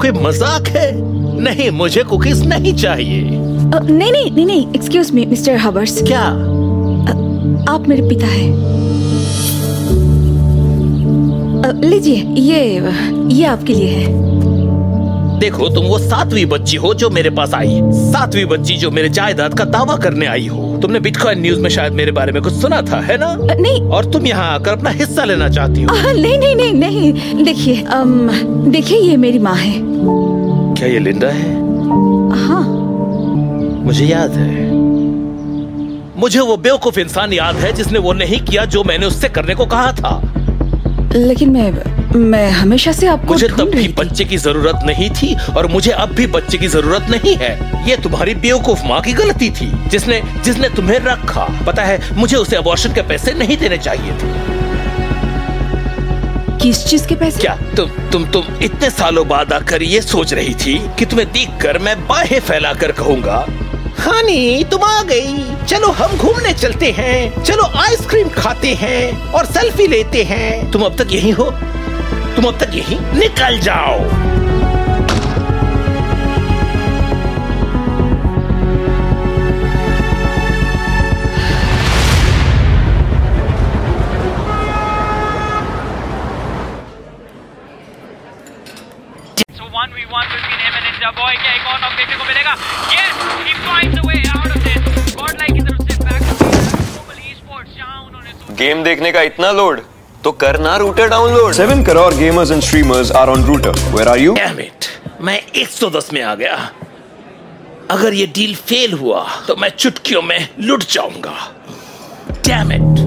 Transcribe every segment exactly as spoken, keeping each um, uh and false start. कोई मजाक है? नहीं, मुझे कुकीज नहीं चाहिए। uh, नहीं नहीं नहीं नहीं एक्सक्यूज मी मिस्टर हबर्स। क्या uh, आप मेरे पिता हैं? uh, लीजिए, ये ये आपके लिए है। देखो, तुम वो सातवीं बच्ची हो जो मेरे पास आई, सातवीं बच्ची जो मेरे जायदाद का दावा करने आई हो। तुमने बिटकॉइन न्यूज में शायद मेरे बारे में कुछ सुना था, है ना? नहीं। और तुम यहाँ आकर अपना हिस्सा लेना चाहती हो? आ, नहीं नहीं नहीं नहीं देखिए देखिए ये मेरी माँ है। क्या ये लिंडा है? हाँ, मुझे याद है। मुझे वो बेवकूफ इंसान याद है जिसने वो नहीं किया जो मैंने उससे करने को कहा था। लेकिन मैं मैं हमेशा से आपको मुझे तब भी बच्चे की जरूरत नहीं थी और मुझे अब भी बच्चे की जरूरत नहीं है। ये तुम्हारी बेवकूफ माँ की गलती थी जिसने जिसने तुम्हें रखा। पता है, मुझे उसे अबॉर्शन के पैसे नहीं देने चाहिए थे। किस चीज के पैसे? क्या तुम तुम तुम इतने सालों बाद आकर ये सोच रही थी कि तुम्हें देख कर मैं बाहें फैला कर कहूँगा हानी तुम आ गई, चलो हम घूमने चलते हैं, चलो आइसक्रीम खाते हैं और सेल्फी लेते हैं। तुम अब तक यही हो, तुम अब तक यही निकल जाओ। One we one between him and Ninja Boy, क्या एक और नॉक देखने को मिलेगा? Yes, he finds a way out of this. God like इधर उससे back to global esports जहां उन्होंने गेम देखने का इतना लोड तो करना router download. Seven crore gamers and streamers are on router. Where are you? Damn it! मैं एक सौ दस में आ गया। अगर ये डील फेल हुआ तो मैं चुटकियों में लुट जाऊंगा। Damn it!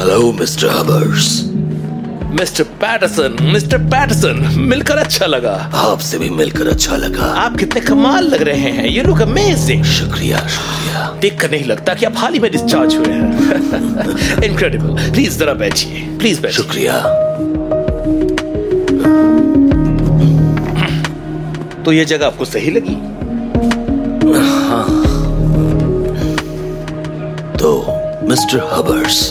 Hello, mister Hubbers. Mister Patterson, mister Patterson, मिलकर अच्छा लगा। आपसे भी मिलकर अच्छा लगा। आप कितने कमाल लग रहे हैं। ये लुक अमेजिंग। शुक्रिया शुक्रिया। देखकर नहीं लगता कि आप हाल ही में डिस्चार्ज हुए हैं। इनक्रेडिबल। प्लीज जरा बैठिए, प्लीज बैठिए। शुक्रिया। तो ये जगह आपको सही लगी? हाँ। तो मिस्टर हबर्स,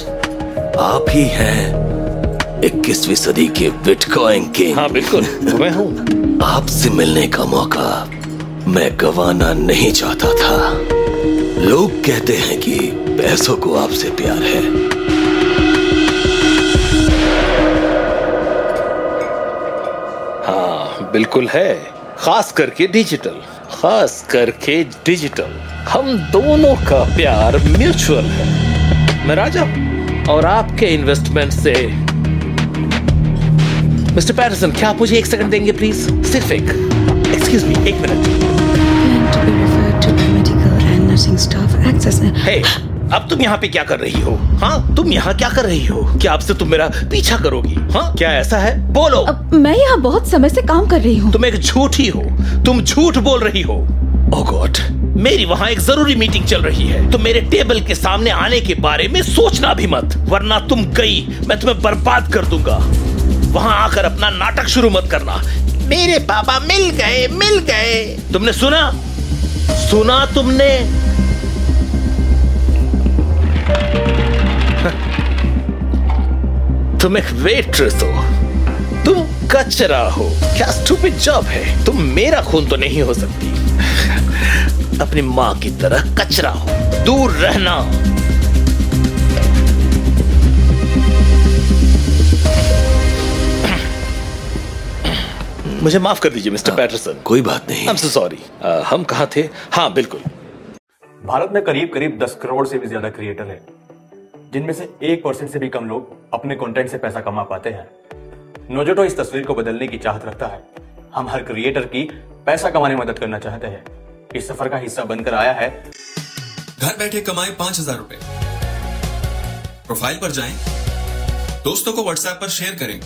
आप ही हैं इक्कीसवीं सदी के बिटकॉइन किंग। हाँ बिल्कुल, मैं हूँ। आपसे मिलने का मौका मैं गवाना नहीं चाहता था। लोग कहते हैं कि पैसों को आपसे प्यार है। हाँ बिल्कुल है, खास करके डिजिटल, खास करके डिजिटल। हम दोनों का प्यार म्यूचुअल है। मैं राजा और आपके इन्वेस्टमेंट से। मिस्टर पैटरसन, क्या आप मुझे एक सेकंड देंगे प्लीज? सिर्फ एक। एक्सक्यूज मी, एक मिनट। हे, अब तुम यहाँ पे क्या कर रही हो? हाँ, तुम यहाँ क्या कर रही हो? क्या आपसे तुम मेरा पीछा करोगी? हाँ, क्या ऐसा है? बोलो। अब मैं यहाँ बहुत समय से काम कर रही हूँ। तुम एक झूठी हो, तुम झूठ बोल रही हो। ओह गॉड, मेरी वहाँ एक जरूरी मीटिंग चल रही है। तुम मेरे टेबल के सामने आने के बारे में सोचना भी मत, वरना तुम गई, मैं तुम्हें बर्बाद कर दूंगा। वहाँ आकर अपना नाटक शुरू मत करना। मेरे पापा मिल गए, मिल गए। तुमने सुना? सुना तुमने? तुम एक वेट्रेस हो, तुम कचरा हो। क्या स्टूपिड जॉब है। तुम मेरा खून तो नहीं हो सकती। अपनी माँ की तरह कचरा हो, दूर रहना। मुझे माफ कर दीजिए मिस्टर पैटरसन। कोई बात नहीं। I am so sorry. हम कहाँ थे? हाँ बिल्कुल। भारत में करीब करीब दस करोड़ से भी ज्यादा क्रिएटर हैं, जिनमें से एक परसेंट से भी कम लोग अपने कंटेंट से पैसा कमा पाते हैं। नोजोटो इस तस्वीर को बदलने की चाहत रखता है। हम हर क्रिएटर की पैसा कमाने में मदद करना चाहते हैं। इस सफर का हिस्सा बनकर आया है। घर बैठे कमाए पांच हजार रूपए। प्रोफाइल पर जाए, दोस्तों को व्हाट्सएप पर शेयर करें,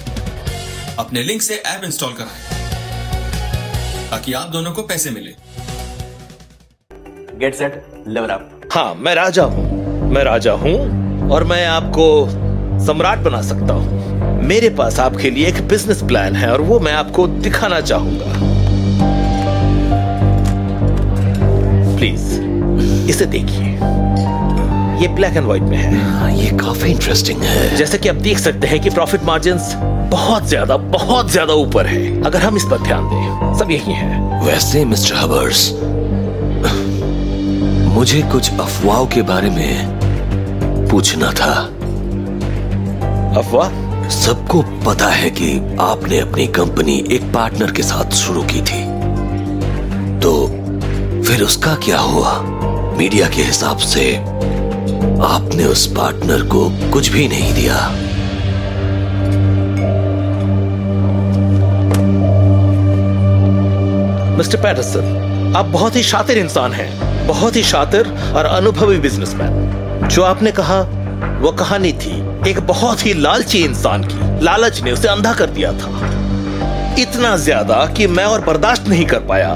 अपने लिंक से ऐप इंस्टॉल कराए ताकि आप दोनों को पैसे मिले। Get set, level up. हाँ, मैं राजा हूँ, मैं राजा हूँ और मैं आपको सम्राट बना सकता हूँ। मेरे पास आपके लिए एक बिजनेस प्लान है और वो मैं आपको दिखाना चाहूंगा। प्लीज इसे देखिए। ये ब्लैक एंड व्हाइट में है। ये काफी इंटरेस्टिंग है। जैसे कि आप देख सकते हैं कि प्रॉफिट मार्जिन्स बहुत ज्यादा बहुत ज्यादा ऊपर है। अगर हम इस पर ध्यान दें, सब यही है। वैसे मिस्टर हबर्स, मुझे कुछ अफवाहों के बारे में पूछना था। अफवाह? सबको पता है कि आपने अपनी कंपनी एक पार्टनर के साथ शुरू की थी, तो फिर उसका क्या हुआ? मीडिया के हिसाब से आपने उस पार्टनर को कुछ भी नहीं दिया। मिस्टर पैटरसन, आप बहुत ही शातिर इंसान हैं, बहुत ही शातिर और अनुभवी बिजनेसमैन। जो आपने कहा वो कहानी थी एक बहुत ही लालची इंसान की। लालच ने उसे अंधा कर दिया था, इतना ज्यादा कि मैं और बर्दाश्त नहीं कर पाया,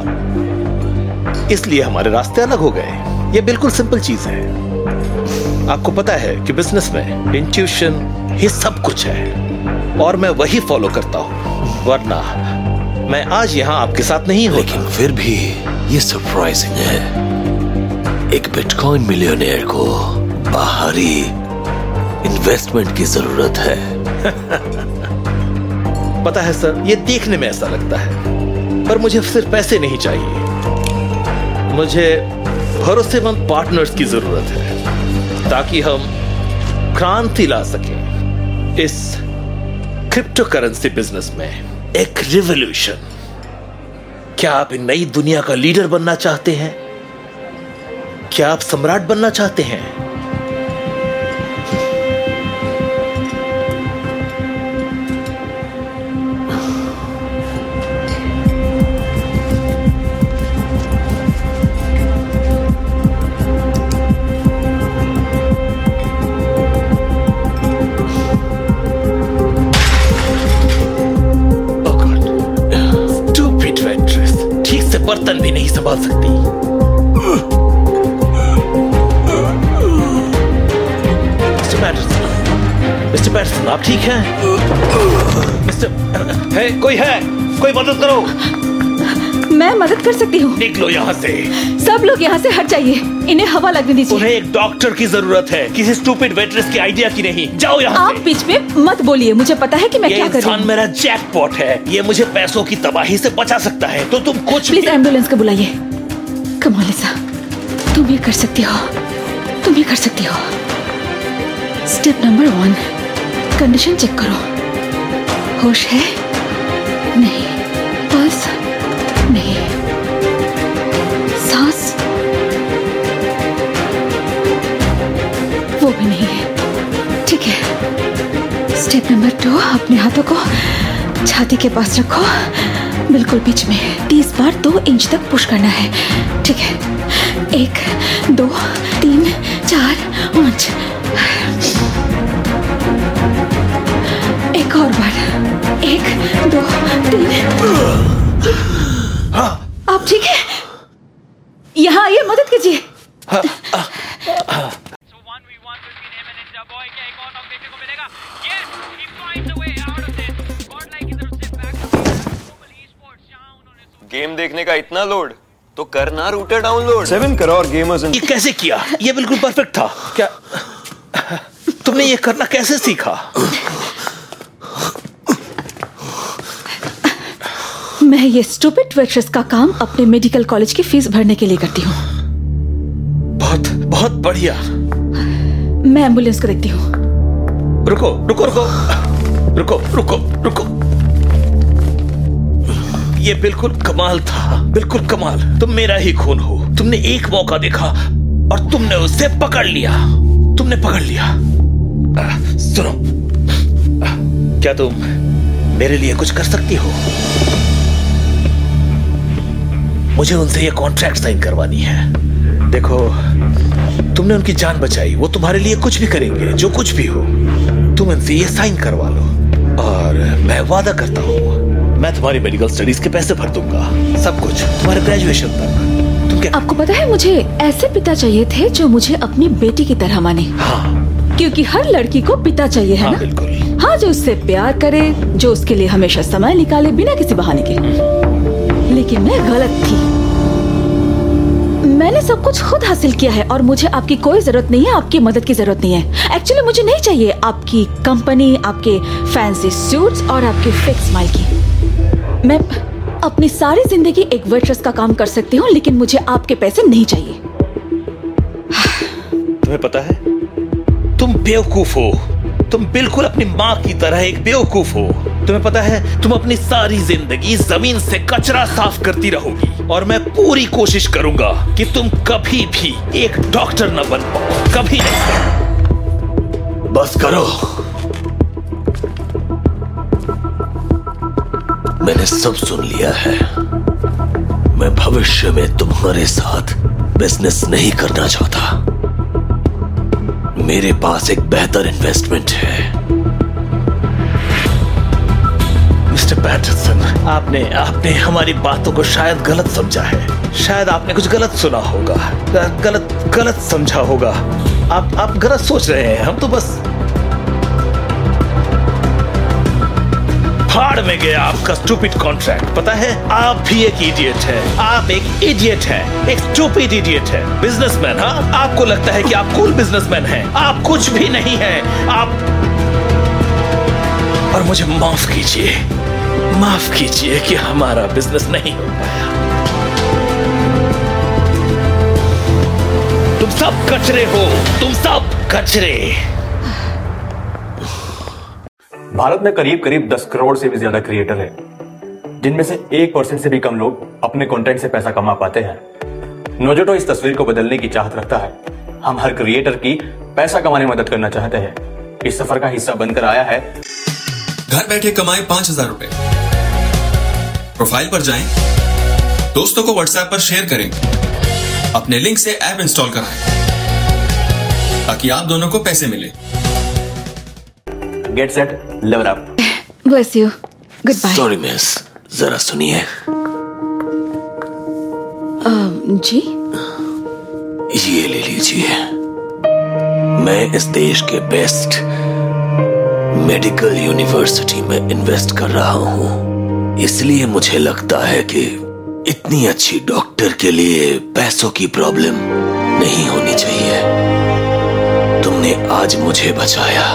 इसलिए हमारे रास्ते अलग हो गए। ये बिल्कुल सिंपल चीज है। आपको पता है कि बिजनेस में इंट्यूशन ही सब कुछ है, और मैं वही फॉलो करता हूँ, वरना मैं आज यहाँ आपके साथ नहीं होता। लेकिन फिर भी ये सरप्राइजिंग है, एक बिटकॉइन मिलियनेयर को बाहरी इन्वेस्टमेंट की जरूरत है। पता है सर, ये देखने में ऐसा लगता है, पर मुझे सिर्फ पैसे नहीं चाहिए, मुझे भरोसेमंद पार्टनर्स की जरूरत है, ताकि हम क्रांति ला सकें इस क्रिप्टो करेंसी बिजनेस में, एक रिवॉल्यूशन। क्या आप इन नई दुनिया का लीडर बनना चाहते हैं? क्या आप सम्राट बनना चाहते हैं? बर्तन भी नहीं संभाल सकती। मिस्टर पैटरसन, मिस्टर पैटरसन, आप ठीक हैं? मिस्टर, है कोई है? कोई मदद करो। मैं मदद कर सकती हूँ। निकलो यहाँ से। सब लोग यहाँ से हट जाइए, इन्हें हवा लगने दीजिए। उन्हें एक डॉक्टर की जरूरत है, किसी स्टूपिड वेट्रेस के आइडिया की नहीं। जाओ यहाँ से। आप बीच में मत बोलिए, मुझे पता है कि मैं क्या करूँ। ये इंसान मेरा जैकपॉट है, ये मुझे पैसों की तबाही से बचा सकता है, तो तुम कुछ। प्लीज एम्बुलेंस को बुलाइए। कम ऑन लिसा, तुम ये कर सकती हो, तुम ये कर सकती हो। Step number one, condition check करो। होश है? नहीं। पल्स? नहीं। सांस? वो भी नहीं है। ठीक है। स्टेप नंबर टू, अपने हाथों को छाती के पास रखो, बिल्कुल बीच में। तीस बार दो इंच तक पुश करना है। ठीक है। एक, दो, तीन, चार, पाँच। एक और बार। एक, दो, तीन। आप ठीक है? यहाँ आइए, मदद कीजिए। गेम देखने का इतना लोड तो करना router download. Seven crore gamers. ये कैसे किया? ये बिल्कुल परफेक्ट था। क्या तुमने ये करना कैसे सीखा? मैं ये स्टूपिड वेट्रेस का काम अपने मेडिकल कॉलेज की फीस भरने के लिए करती हूँ। बहुत बहुत बढ़िया। मैं एम्बुलेंस को देखती हूँ। रुको रुको रुको रुको रुको रुको ये बिल्कुल कमाल था, बिल्कुल कमाल। तुम मेरा ही खून हो। तुमने एक मौका देखा और तुमने उसे पकड़ लिया। तुमने पकड़ लिया। आ, सुनो, आ, क्या तुम मेरे लिए कुछ कर सकती हो? मुझे उनसे ये कॉन्ट्रैक्ट साइन करवानी है। देखो, तुमने उनकी जान बचाई, वो तुम्हारे लिए कुछ भी करेंगे, जो कुछ भी हो। तुम उनसे ये साइन करवा लो, और मैं वादा करता हूँ मैं तुम्हारी मेडिकल स्टडीज के पैसे भर दूंगा, सब कुछ, तुम्हारे ग्रेजुएशन तक। तुम क्या? आपको पता है, मुझे ऐसे पिता चाहिए थे जो मुझे अपनी बेटी की तरह माने। हाँ। क्योंकि हर लड़की को पिता चाहिए, है हाँ, ना? बिल्कुल। हाँ, जो उससे प्यार करे, जो उसके लिए हमेशा समय निकाले बिना किसी बहाने के। लेकिन मैं गलत थी। मैंने सब कुछ खुद हासिल किया है और मुझे आपकी कोई जरूरत नहीं है, आपकी मदद की जरूरत नहीं है। एक्चुअली मुझे नहीं चाहिए आपकी कंपनी, आपके फैंसी सूट्स और आपकी फेक स्माइल की। मैं अपनी सारी जिंदगी एक वेट्रेस का काम कर सकती हूँ, लेकिन मुझे आपके पैसे नहीं चाहिए। तुम्हें पता है, तुम बेवकूफ हो, तुम बिल्कुल अपनी माँ की तरह एक बेवकूफ हो। तुम्हें पता है, तुम अपनी सारी जिंदगी जमीन से कचरा साफ करती रहोगी और मैं पूरी कोशिश करूंगा कि तुम कभी भी एक डॉक्टर न बन पाओ, कभी नहीं। बस करो, मैंने सब सुन लिया है। मैं भविष्य में तुम्हारे साथ बिजनेस नहीं करना चाहता। मेरे पास एक बेहतर इन्वेस्टमेंट है। मिस्टर पैटरसन, आपने आपने हमारी बातों को शायद गलत समझा है। शायद आपने कुछ गलत सुना होगा, गलत गलत समझा होगा। आप आप गलत सोच रहे हैं। हम तो बस भाड़ में गया आपका स्टूपिड कॉन्ट्रैक्ट। पता है, आप भी एक इडियट है, आप एक इडियट है, एक स्टूपिड इडियट है, बिजनेसमैन। हाँ, आपको लगता है कि आप कूल बिजनेसमैन हैं, आप कुछ भी नहीं हैं। आप, और मुझे माफ कीजिए, माफ कीजिए कि हमारा बिजनेस नहीं हो पाया। तुम सब कचरे हो, तुम सब कचरे। भारत में करीब करीब दस करोड़ से भी ज्यादा क्रिएटर हैं, जिनमें से एक परसेंट से भी कम लोग अपने कंटेंट से पैसा कमा पाते हैं। नोजोटो इस तस्वीर को बदलने की चाहत रखता है। हम हर क्रिएटर की पैसा कमाने में मदद करना चाहते हैं। इस सफर का हिस्सा बनकर आया है। घर बैठे कमाए पांच हजार रुपए। प्रोफाइल पर जाएं, दोस्तों को व्हाट्सएप पर शेयर करें, अपने लिंक से ऐप इंस्टॉल कराएं ताकि आप दोनों को पैसे मिले। Get set, level up. Bless you. Goodbye. Sorry, miss. जरा सुनिए। uh, जी? ये ले लीजिए। मैं इस देश के बेस्ट मेडिकल यूनिवर्सिटी में इन्वेस्ट कर रहा हूँ, इसलिए मुझे लगता है कि इतनी अच्छी डॉक्टर के लिए पैसों की प्रॉब्लम नहीं होनी चाहिए। तुमने आज मुझे बचाया,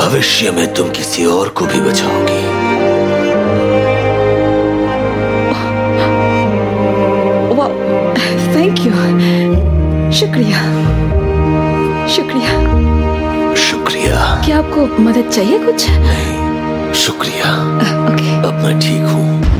भविष्य में तुम किसी और को भी बचाओगी। थैंक यू, शुक्रिया, शुक्रिया, शुक्रिया। क्या आपको मदद चाहिए? कुछ नहीं, शुक्रिया। ओके, अब मैं ठीक हूँ।